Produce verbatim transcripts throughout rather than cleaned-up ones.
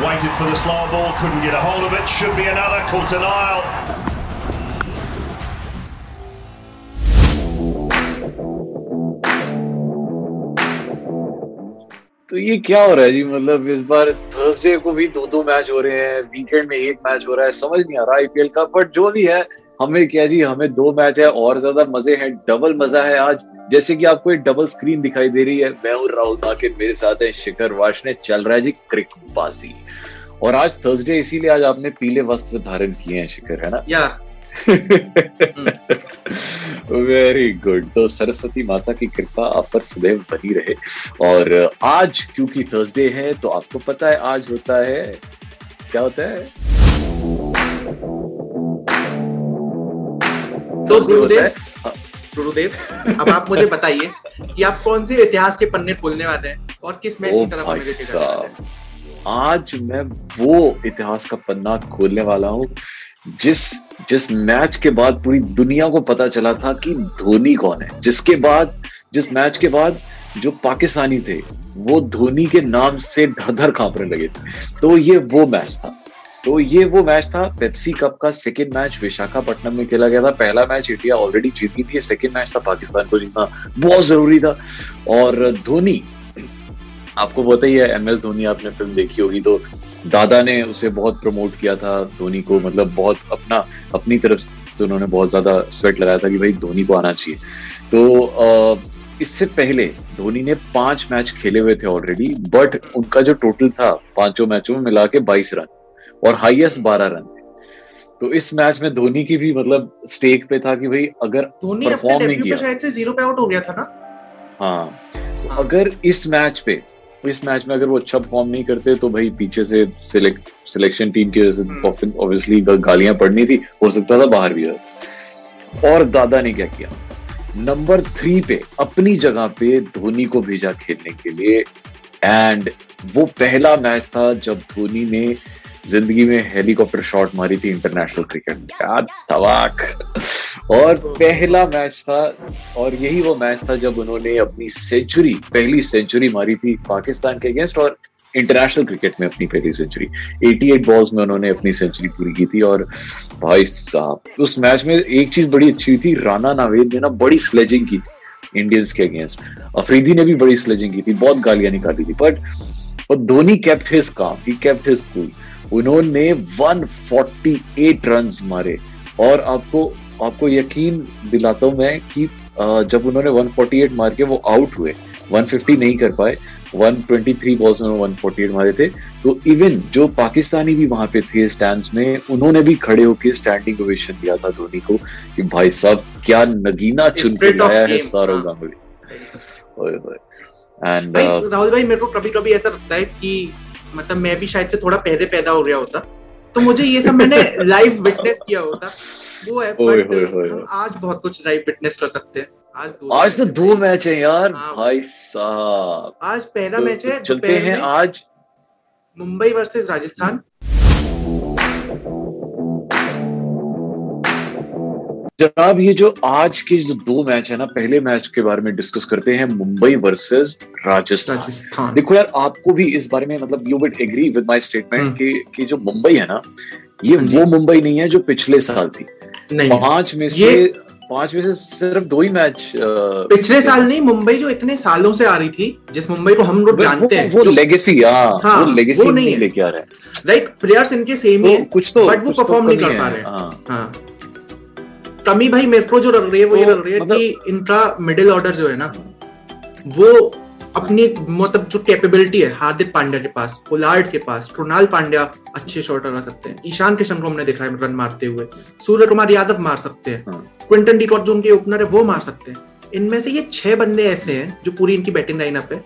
Waited for the slower ball, couldn't get a hold of it. Should be another, caught an aisle. तो ये क्या हो रहा है जी, मतलब इस बार थर्सडे को भी दो दो मैच हो रहे हैं, वीकेंड में एक मैच हो रहा है, समझ नहीं आ रहा आईपीएल का। बट जो भी है, हमें क्या जी, हमें दो मैच है और ज्यादा मजे हैं, डबल मजा है आज। जैसे कि आपको एक डबल स्क्रीन दिखाई दे रही है, मैं और राहुल बाकी मेरे साथ है शिखर वाशने, चल रहा है जी क्रिकबाजी। और आज थर्सडे, इसीलिए आज आपने पीले वस्त्र धारण किए हैं शिखर, है ना? या वेरी गुड। तो सरस्वती माता की कृपा आप पर सदैव बनी रहे। और आज क्योंकि थर्सडे है, तो आपको पता है आज होता है क्या होता है। तो गुरुदेव गुरुदेव अब आप मुझे बताइए कि आप कौन से इतिहास के पन्ने खोलने वाले हैं और किस मैच की तरफ मेरे लेके हैं। आज मैं वो इतिहास का पन्ना खोलने वाला हूँ जिस जिस मैच के बाद पूरी दुनिया को पता चला था कि धोनी कौन है, जिसके बाद जिस मैच के बाद जो पाकिस्तानी थे वो धोनी के नाम से धर धर कांपने लगे थे। तो ये वो मैच था तो ये वो मैच था पेप्सी कप का सेकेंड मैच विशाखापट्टनम में खेला गया था। पहला मैच इंडिया ऑलरेडी जीत गई थी, सेकेंड मैच था पाकिस्तान को जीतना बहुत जरूरी था। और धोनी, आपको पता ही है, एम एस धोनी, आपने फिल्म देखी होगी, तो दादा ने उसे बहुत प्रमोट किया था धोनी को, मतलब बहुत अपना अपनी तरफ से उन्होंने बहुत ज्यादा स्वेट लगाया था कि भाई धोनी को आना चाहिए। तो इससे पहले धोनी ने पांच मैच खेले हुए थे ऑलरेडी, बट उनका जो टोटल था पांचों मैचों में मिला के बाईस रन और हाईएस्ट बारह रन। तो इस मैच में धोनी की भी मतलब स्टेक पे था कि भाई अगर परफॉर्म नहीं किया, जीरो पे आउट हो गया था ना, हाँ, तो अगर इस मैच पे इस मैच में अगर वो अच्छा परफॉर्म नहीं करते तो भाई पीछे से सिलेक्ट सिलेक्शन टीम की वजह से ऑब्वियसली गालियां पड़नी थी, हो सकता था बाहर भी रहा। और दादा ने क्या किया, नंबर थ्री पे अपनी जगह पे धोनी को भेजा खेलने के लिए। एंड वो पहला मैच था जब धोनी ने जिंदगी में हेलीकॉप्टर शॉट मारी थी इंटरनेशनल क्रिकेट में, क्या तबाक। और पहला मैच था, और यही वो मैच था जब उन्होंने अपनी सेंचुरी पहली सेंचुरी मारी थी पाकिस्तान के अगेंस्ट और इंटरनेशनल क्रिकेट में अपनी पहली सेंचुरी अठासी बॉल्स में उन्होंने अपनी सेंचुरी पूरी की थी। और भाई साहब उस मैच में एक चीज बड़ी अच्छी हुई थी, राणा नावेद ने ना बड़ी स्लेजिंग की थी इंडियंस के अगेंस्ट, अफरीदी ने भी बड़ी स्लेजिंग की थी, बहुत गालियां निकाली थी, but Dhoni kept his calm, he kept his cool. उन्होंने एक सौ अड़तालीस रन मारे और आपको आपको यकीन दिलाता हूं मैं कि जब उन्होंने एक सौ अड़तालीस मार के वो आउट हुए, एक सौ पचास नहीं कर पाए, एक सौ तेईस बॉल्स में एक सौ अड़तालीस मारे थे। तो इवन जो पाकिस्तानी भी वहां पे थे स्टैंड्स में, उन्होंने भी खड़े होकर स्टैंडिंग ओवेशन दिया था धोनी को कि भाई साहब क्या नगीना चुन के लाया है सौरव गांगुली। एंड राहुल भाई, मेरे को कभी कभी ऐसा लगता है कि मतलब मैं भी शायद से थोड़ा पहले पैदा हो गया होता तो मुझे ये सब मैंने लाइव विटनेस किया होता, वो है। पर आज बहुत कुछ लाइव विटनेस कर सकते हैं। आज दो आज तो दो मैच है यार भाई साहब। आज पहला मैच है, चलते हैं आज, मुंबई वर्सेस राजस्थान। जनाब ये जो आज के जो दो मैच है ना, पहले मैच के बारे में डिस्कस करते हैं, मुंबई वर्सेस राजस्थान। देखो यार, आपको भी इस बारे में मतलब you will agree with my statement कि कि जो मुंबई है ना, ये वो मुंबई नहीं है जो पिछले साल थी। पांच में से पांच में से सिर्फ दो ही मैच पिछले साल नहीं, मुंबई जो इतने सालों से आ रही थी, जिस मुंबई को हम लोग जानते हैं, वो लेगेसी लेगेसी नहीं लेके आ रहे हैं, राइट। प्लेयर्स इनके सेम है कुछ तो, बट वो परफॉर्म नहीं कर पा रहे। कमी भाई मेरे को जो लग रही है वो ये लग रही है कि इनका मिडिल ऑर्डर जो है ना, वो अपनी मतलब जो कैपेबिलिटी है, हार्दिक पांड्या के पास, पोलार्ड के पास, कृणाल पांड्या अच्छे शॉट लगा सकते हैं, ईशान किशन को हमने देखा है रन मारते हुए, सूर्यकुमार यादव मार सकते हैं, क्विंटन डी कॉक जो उनके ओपनर है वो मार सकते हैं। इनमें से ये छह बंदे ऐसे हैं जो पूरी इनकी बैटिंग लाइनअप है,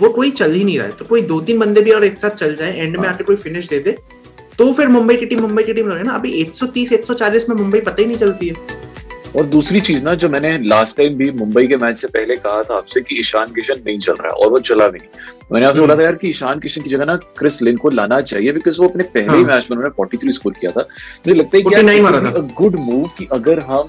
वो कोई चल ही नहीं रहा है। तो कोई दो तीन बंदे भी और एक साथ चल जाए, एंड में आके कोई फिनिश दे दे, तो फिर मुंबई की टीम मुंबई की टीम रहे ना, अभी एक सौ तीस एक सौ चालीस में मुंबई पता ही नहीं चलती है। और दूसरी चीज ना, जो मैंने लास्ट टाइम भी मुंबई के मैच से पहले कहा था आपसे कि ईशान किशन नहीं चल रहा है, और वो चला भी नहीं। मैंने आपसे बोला था यार कि ईशान किशन की जगह ना क्रिस लिन को लाना चाहिए, बिकॉज वो अपने पहले ही मैच में उन्होंने तैंतालीस स्कोर किया था। मुझे लगता है कि गुड मूव कि अगर हम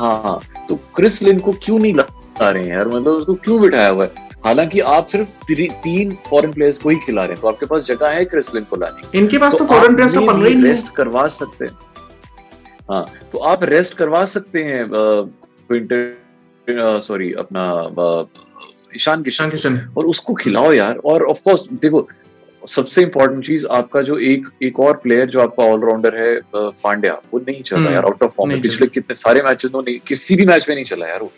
हाँ तो क्रिस लिन को क्यों नहीं ला रहे हैं यार, मतलब उसको क्यों बिठाया हुआ है। हालांकि आप सिर्फ तीन फॉरेन प्लेयर्स को ही खिला रहे हैं, तो आपके पास जगह है क्रिस लिन को लाने की। इनके पास तो फॉरेन प्लेयर्स को पंद्रह रेस्ट करवा सकते हैं। हाँ, तो आप रेस्ट करवा सकते हैं क्विंटन सॉरी अपना ईशान किशन किशन और उसको खिलाओ यार। और ऑफ कोर्स देखो, सबसे इम्पोर्टेंट चीज आपका जो एक एक और प्लेयर जो आपका ऑलराउंडर है पांड्या, वो नहीं चला यार, आउट ऑफ फॉर्म है। पिछले कितने सारे मैचेस में नहीं, किसी भी मैच में नहीं चला यार वो,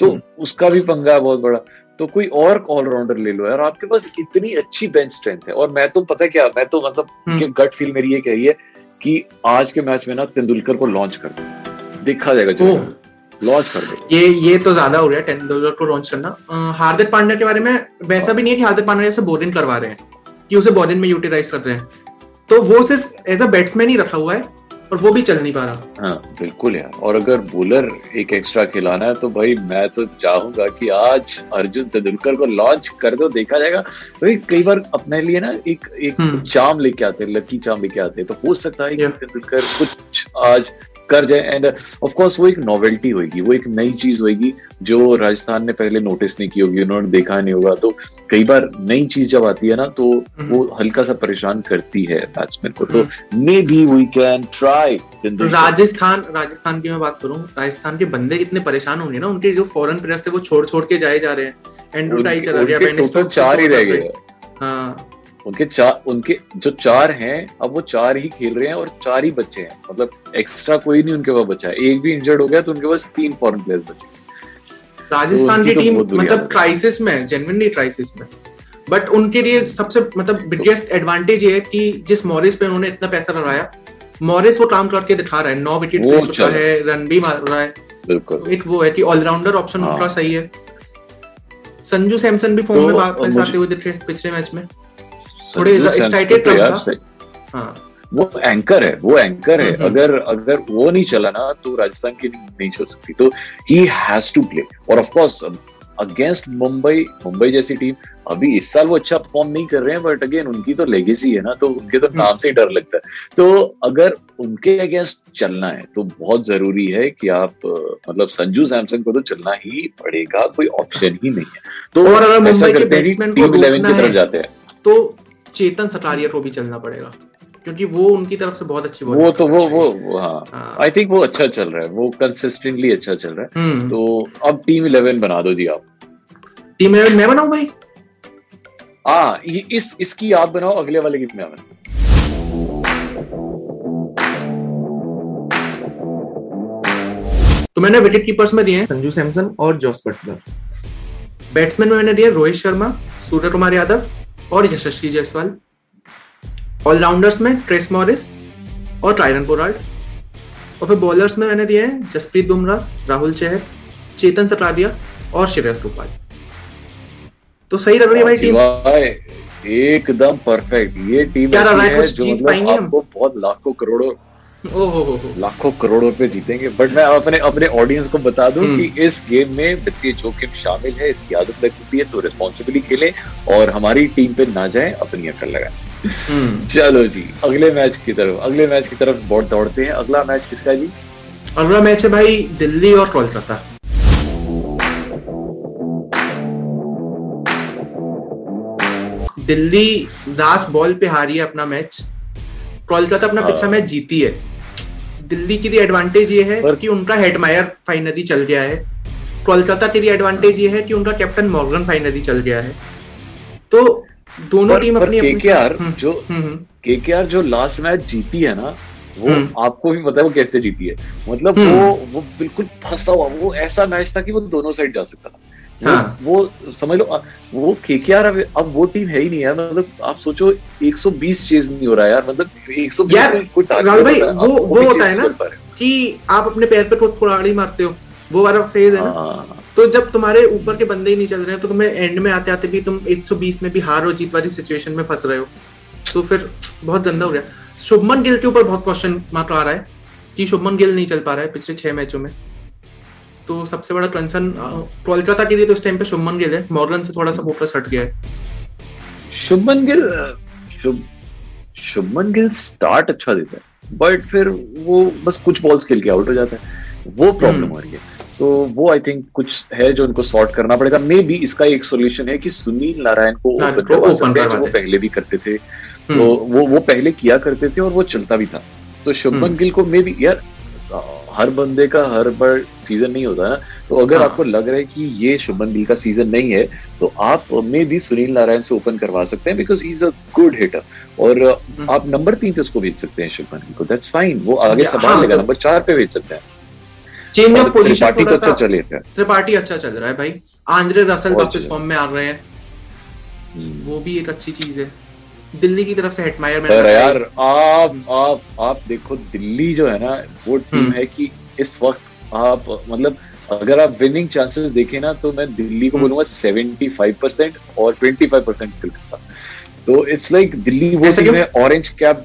तो उसका भी पंगा है बहुत बड़ा। तो कोई और ऑलराउंडर ले लो यार, आपके पास इतनी अच्छी बेंच स्ट्रेंथ है। और मैं तो पता है क्या, मैं तो मतलब गट फील मेरी ये कह रही है कि आज के मैच में ना तेंदुलकर को लॉन्च कर दो, देखा जाएगा जो लॉन्च कर दो। ये ये तो ज्यादा हो गया तेंदुलकर को लॉन्च करना। हार्दिक पांड्या के बारे में वैसा भी नहीं है कि हार्दिक पांड्या से बॉलिंग करवा रहे हैं कि उसे बॉलिंग में यूटिलाइज कर रहे हैं, तो वो सिर्फ एज अ बैट्समैन ही रखा हुआ है और वो भी चल नहीं पा रहा। हाँ बिल्कुल यार, और अगर बॉलर एक एक्स्ट्रा खिलाना है तो भाई मैं तो चाहूंगा कि आज अर्जुन तेंदुलकर को लॉन्च कर दो, देखा जाएगा। भाई कई बार अपने लिए ना एक एक चाम लेके आते हैं, लकी चाम लेके आते हैं, तो हो सकता है कि तेंदुलकर कुछ आज कर जाए। एंड ऑफ कोर्स वो एक नॉवेल्टी होगी, वो एक नई चीज होगी जो राजस्थान ने पहले नोटिस नहीं की होगी, उन्होंने देखा नहीं होगा। तो कई बार नई चीज जब आती है ना तो वो हल्का सा परेशान करती है बैट्समैन को। तो maybe we can try. Rajasthan Rajasthan की मैं बात करूं, राजस्थान के बंदे इतने परेशान होंगे ना, उनके जो फॉरेन प्लेयर्स थे वो छोड़ छोड़ के जाए जा रहे हैं। एंड्रू टाई चला गया, चार ही रह गए। हाँ उनके चार उनके जो चार हैं अब वो चार ही खेल रहे हैं और चार ही बच्चे हैं, मतलब एक्स्ट्रा कोई नहीं उनके पास बचा है। एक भी इंजर्ड हो गया तो उनके पास तीन फॉरेन प्लेयर्स बचे। राजस्थान की टीम मतलब क्राइसिस में, जेन्युइनली क्राइसिस में। बट उनके लिए सबसे मतलब बिगेस्ट एडवांटेज ये है कि जिस मॉरिस पे उन्होंने इतना पैसा लगाया, मॉरिस वो काम करके दिखा रहा है, नौ विकेट ले चुका है, रन भी मार रहा है, बिल्कुल एक वो है कि ऑलराउंडर ऑप्शन उनका सही है। संजू सैमसन भी फॉर्म में वापस आते हुए दिखे पिछले मैच में, थोड़े एक्साइटेड रहा। वो एंकर है, वो एंकर है। अगर अगर वो नहीं चला ना तो राजस्थान की नहीं चल सकती। तो ही हैज टू प्ले। और of course against Mumbai, Mumbai जैसी टीम, अभी इस साल वो अच्छा परफॉर्म नहीं कर रहे हैं, बट अगेन उनकी तो लेगेसी है ना, तो उनके तो नाम से ही डर लगता है। तो अगर उनके अगेंस्ट चलना है तो बहुत जरूरी है कि आप मतलब संजू सैमसन को तो चलना ही पड़ेगा, कोई ऑप्शन ही नहीं है। तो और अगर मुंबई के बैट्समैन को इलेवन की तरफ जाते हैं तो चेतन सकारिया को भी चलना पड़ेगा, क्योंकि वो उनकी तरफ से बहुत अच्छी बॉलिंग वो तो वो वो हाँ आई थिंक वो अच्छा चल रहा है, वो कंसिस्टेंटली अच्छा चल रहा है। तो अब टीम इलेवन बना दो जी। आप टीम इलेवन मैं बनाऊं भाई? हाँ, इस इसकी आप बनाओ, अगले वाले की मैं बनाऊं। तो मैंने विकेट कीपर्स में दिए हैं संजू सैमसन और जॉस बटलर। बैट्समैन में मैंने दिए रोहित शर्मा, सूर्यकुमार यादव और यशस्वी जायसवाल। ऑलराउंडर्स में क्रिस मॉरिस और कायरन पोलार्ड। और फिर बॉलर्स में मैंने दिए हैं जसप्रीत बुमराह, राहुल चहर, चेतन सकारिया और श्रेयस गोपाल। तो सही लग रही है भाई टीम, एकदम परफेक्ट। ये टीम क्या रहा है, कुछ जीत पाएंगे हम? बहुत लाखों करोड़ों ओहो लाखों करोड़ों पे जीतेंगे। बट मैं अपने अपने ऑडियंस को बता दूं कि इस गेम में वित्तीय जोखिम शामिल है, इसकी आदत लग सकती है, तो रिस्पॉन्सिबिली खेलें और हमारी टीम पे ना जाएं, अपनी अकल लगाएं। चलो जी, अगले मैच की तरफ अगले मैच की तरफ बहुत दौड़ते हैं। अगला मैच किसका जी? अगला मैच है भाई दिल्ली और कोलकाता। दिल्ली लास्ट बॉल पे हारी है अपना मैच, कोलकाता अपना पिछला मैच जीती है। दिल्ली के लिए एडवांटेज ये है कि उनका हेडमायर फाइनली चल गया है, कोलकाता के लिए एडवांटेज ये है कि उनका कैप्टन मॉर्गन फाइनली चल गया है। तो दोनों टीम अपनी अपनी केकेआर जो केकेआर जो लास्ट मैच जीती है ना, वो आपको भी पता है वो कैसे जीती है, मतलब वो वो बिल्कुल फंसा हुआ, वो ऐसा मैच था कि वो दोनों साइड जा सकता था। हाँ। वो, वो समझ लो वो केकेआर अब, अब वो टीम है ही नहीं यार, मतलब आप सोचो एक सौ बीस चेज नहीं हो रहा यार, मतलब एक सौ बीस यार, कोई राहुल भाई वो वो होता है ना कि आप अपने पैर पे खुद कुल्हाड़ी मारते हो, वो वाला फेज है ना। तो जब तुम्हारे ऊपर के बंदे ही नहीं चल रहे हैं तो तुम्हें एंड में आते आते भी तुम एक सौ बीस में भी हार और जीत वाली सिचुएशन में फंस रहे हो, तो फिर बहुत गंदा हो गया। शुभमन गिल के ऊपर बहुत क्वेश्चन मार्क आ रहा है कि शुभमन गिल नहीं चल पा रहा है पिछले छह मैचों में, तो सबसे बड़ा कंसर्न कोलकाता के लिए तो इस टाइम पे शुभमन गिल है। मॉर्गन से थोड़ा सा फोकस हट गया है। शुभमन गिल शुभ शुभमन गिल स्टार्ट अच्छा देता है, बट फिर वो बस कुछ बॉल्स खेल के आउट हो जाता है, वो प्रॉब्लम हो रही है। तो वो आई थिंक कुछ है जो उनको सॉर्ट करना पड़ेगा। मे बी इसका एक सोल्यूशन है कि सुनील नारायण को ओपन करवा, वो पहले भी करते थे, तो वो वो पहले किया करते थे और वो चलता भी था। तो शुभमन गिल को मे बी, यार हर बंदे का हर बार सीजन नहीं होता ना, तो अगर हाँ। आपको लग रहा है कि ये शुभमन गिल का सीजन नहीं है तो आप मे भी सुनील नारायण से ओपन करवा सकते हैं, because he is a good hitter. और आप नंबर तीन पे उसको भेज सकते हैं शुभमन गिल को, दैट्स फाइन, वो आगे संभाल लेगा। नंबर चार पे भेज सकते हैं। चेंज ऑफ पोजीशन थोड़ा सा त्रिपाठी अच्छा चल रहा है भाई। आंद्रे रसल वापस फॉर्म में आ रहे हैं, वो भी एक अच्छी चीज है। दिल्ली की तरफ से हेटमायर में यार, आप आप आप देखो, दिल्ली जो है ना वो टीम है कि इस वक्त आप मतलब अगर आप विनिंग चांसेस देखें ना तो मैं दिल्ली को बोलूंगा पचहत्तर परसेंट और पच्चीस परसेंट क्रिकेट। तो इट्स लाइक दिल्ली वो टीम है, orange cap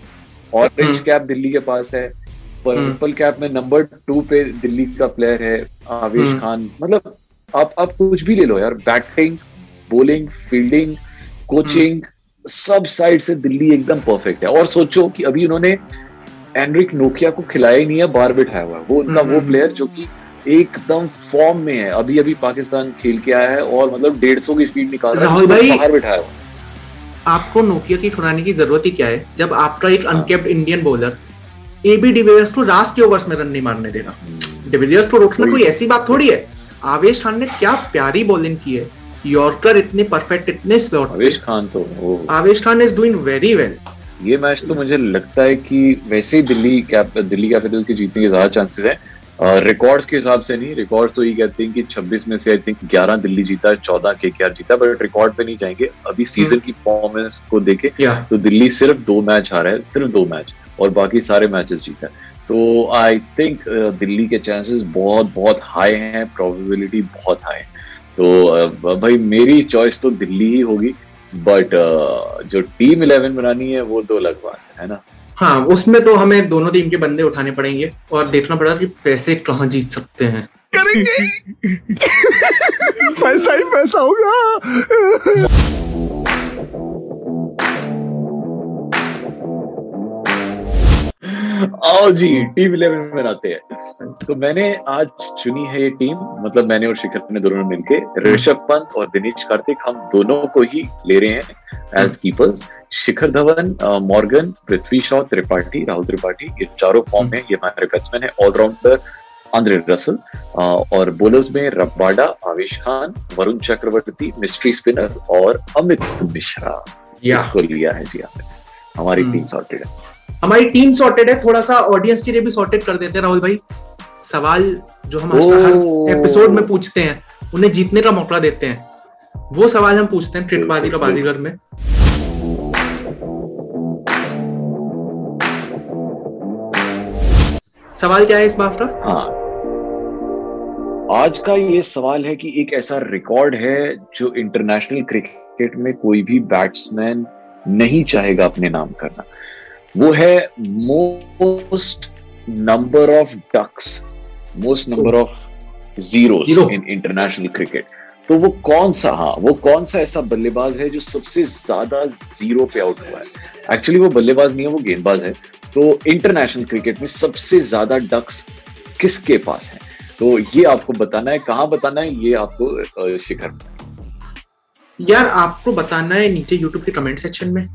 orange cap Delhi के पास है, पर्पल कैप में नंबर टू पे दिल्ली का प्लेयर है आवेश खान। मतलब आप आप कुछ भी ले लो यार, बैटिंग, बॉलिंग, फील्डिंग, कोचिंग, सब साइड से दिल्ली एकदम परफेक्ट है। और सोचो कि अभी उन्होंने एनरिक नोकिया को खिलाया ही नहीं है, बाहर बिठाया हुआ है। वो उनका वो प्लेयर जो कि एकदम फॉर्म में है, अभी अभी पाकिस्तान खेल के आया है और मतलब डेढ़ सौ की स्पीड निकाल रहा है, बाहर बिठाया हुआ है। आपको नोकिया की खिलाने की जरूरत ही क्या है जब आपका एक uncapped Indian bowler AB de Villiers को लास्ट के ओवर्स में रन नहीं मारने देगा। डिविलियर्स को रोकना कोई ऐसी बात थोड़ी है। आवेश खान ने क्या प्यारी बॉलिंग की है, यॉर्कर इतने परफेक्ट, इतने स्लॉट। आवेश खान तो Avesh Khan is doing very well. ये मैच तो मुझे लगता है कि वैसे ही दिल्ली कैप दिल्ली कैपिटल के जीतने के ज्यादा चांसेस है। रिकॉर्ड्स के हिसाब से नहीं, रिकॉर्ड्स तो ये कहते हैं कि छब्बीस में से आई थिंक ग्यारह दिल्ली जीता, चौदह केकेआर जीता, बट रिकॉर्ड पे नहीं जाएंगे। अभी सीजन की परफॉर्मेंस को देखें तो दिल्ली सिर्फ दो मैच हारा है, सिर्फ दो मैच, और बाकी सारे मैचेस जीता है। तो आई थिंक दिल्ली के चांसेस बहुत बहुत हाई हैं, प्रोबेबिलिटी बहुत हाई है। तो भाई मेरी चॉइस तो दिल्ली ही होगी, बट जो टीम इलेवन बनानी है वो तो अलग बात है ना। हाँ, उसमें तो हमें दोनों टीम के बंदे उठाने पड़ेंगे और देखना पड़ेगा कि पैसे कहाँ जीत सकते हैं। पैसा ही पैसा होगा। आओ जी, टीम इलेवन में आते हैं। तो मैंने आज चुनी है ये टीम, मतलब मैंने और शिखर ने दोनों मिलके, ऋषभ पंत और दिनेश कार्तिक, हम दोनों को ही ले रहे हैं as keepers. Shikhar Dhawan, Morgan, Prithvi Shaw, Tripathi, Rahul Tripathi, ये चारों फॉर्म में, ये हमारे बैट्समैन है। ऑलराउंडर आंद्रे रसल, और बोलर्स में Rabada, Avesh Khan, Varun Chakravarthy, mystery spinner और अमित मिश्रा, इसको लिया है जी आपने। हमारी टीम सॉर्टेड है। हमारी टीम सॉर्टेड है। थोड़ा सा ऑडियंस के लिए भी सॉर्टेड कर देते हैं राहुल भाई। सवाल जो हम हर एपिसोड में पूछते हैं, उन्हें जीतने का मौका देते हैं, वो सवाल हम पूछते हैं क्रिकेटबाजी का बाजीगर में। सवाल क्या है इस बार का? हाँ, आज का ये सवाल है कि एक ऐसा रिकॉर्ड है जो इंटरनेशनल क्रिकेट में कोई भी बैट्समैन नहीं चाहेगा अपने नाम करना, वो है most number of ducks, most number of zeros in international cricket. तो वो कौन सा हाँ वो कौन सा ऐसा बल्लेबाज है जो सबसे ज्यादा जीरो पे आउट हुआ है? एक्चुअली वो बल्लेबाज नहीं है, वो गेंदबाज है। तो इंटरनेशनल क्रिकेट में सबसे ज्यादा डक्स किसके पास है, तो ये आपको बताना है। कहाँ बताना है ये आपको शिखर? यार आपको बताना है नीचे यूट्यूब के कमेंट सेक्शन में।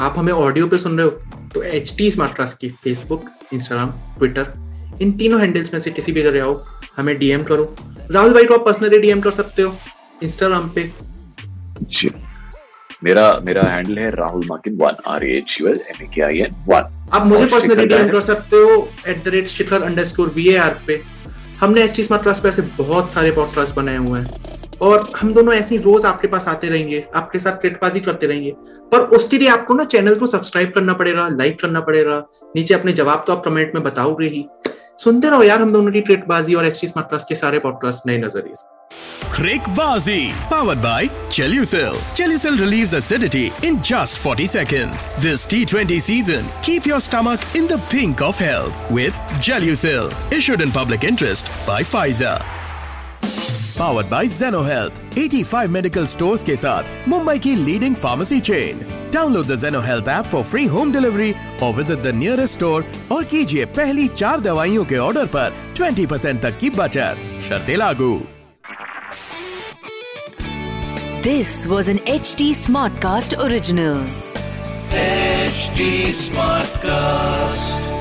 आप हमें ऑडियो पे सुन रहे हो तो एचटी स्मार्टकास्ट की फेसबुक, इंस्टाग्राम, ट्विटर, इन तीनों हैंडल्स में से किसी भी जरिए आओ, हमें डीएम करो। राहुल भाई को आप पर्सनली डीएम कर सकते हो इंस्टाग्राम पे। जी, मेरा मेरा हैंडल है Rahul Makin one, R H U L M A K I N one. आप मुझे पर्सनली डीएम कर सकते हो at the rate Shikhar underscore V A R पे। हमने एचटी स्मार्टकास्ट पे ऐसे बहुत सारे पॉडकास्ट बनाए हुए हैं और हम दोनों ऐसे रोज आपके पास आते रहेंगे, आपके साथ क्रिकेटबाजी करते रहेंगे। पर उसके लिए आपको ना चैनल को सब्सक्राइब करना पड़ेगा, लाइक करना पड़ेगा। नीचे अपने जवाब तो आप कमेंट में बताओगे ही। सुनते रहो यार हम दोनों की क्रिकेटबाजी और एचटी स्मार्टकास्ट के सारे पॉडकास्ट, नए नजरिए। Crickbazi, powered by Gelucil. Gelucil relieves acidity in just forty seconds. This T twenty season, keep your stomach in the pink of health with Gelucil. Issued in public interest by Pfizer. Powered by Zeno Health. eighty-five medical stores के साथ मुंबई की leading pharmacy chain. Download the Zeno Health app for free home delivery और visit the nearest store और कीजिए पहली चार दवाइयों के ऑर्डर पर बीस परसेंट तक की बचत. शर्तें लागू. This was an H D Smartcast original. H D Smartcast.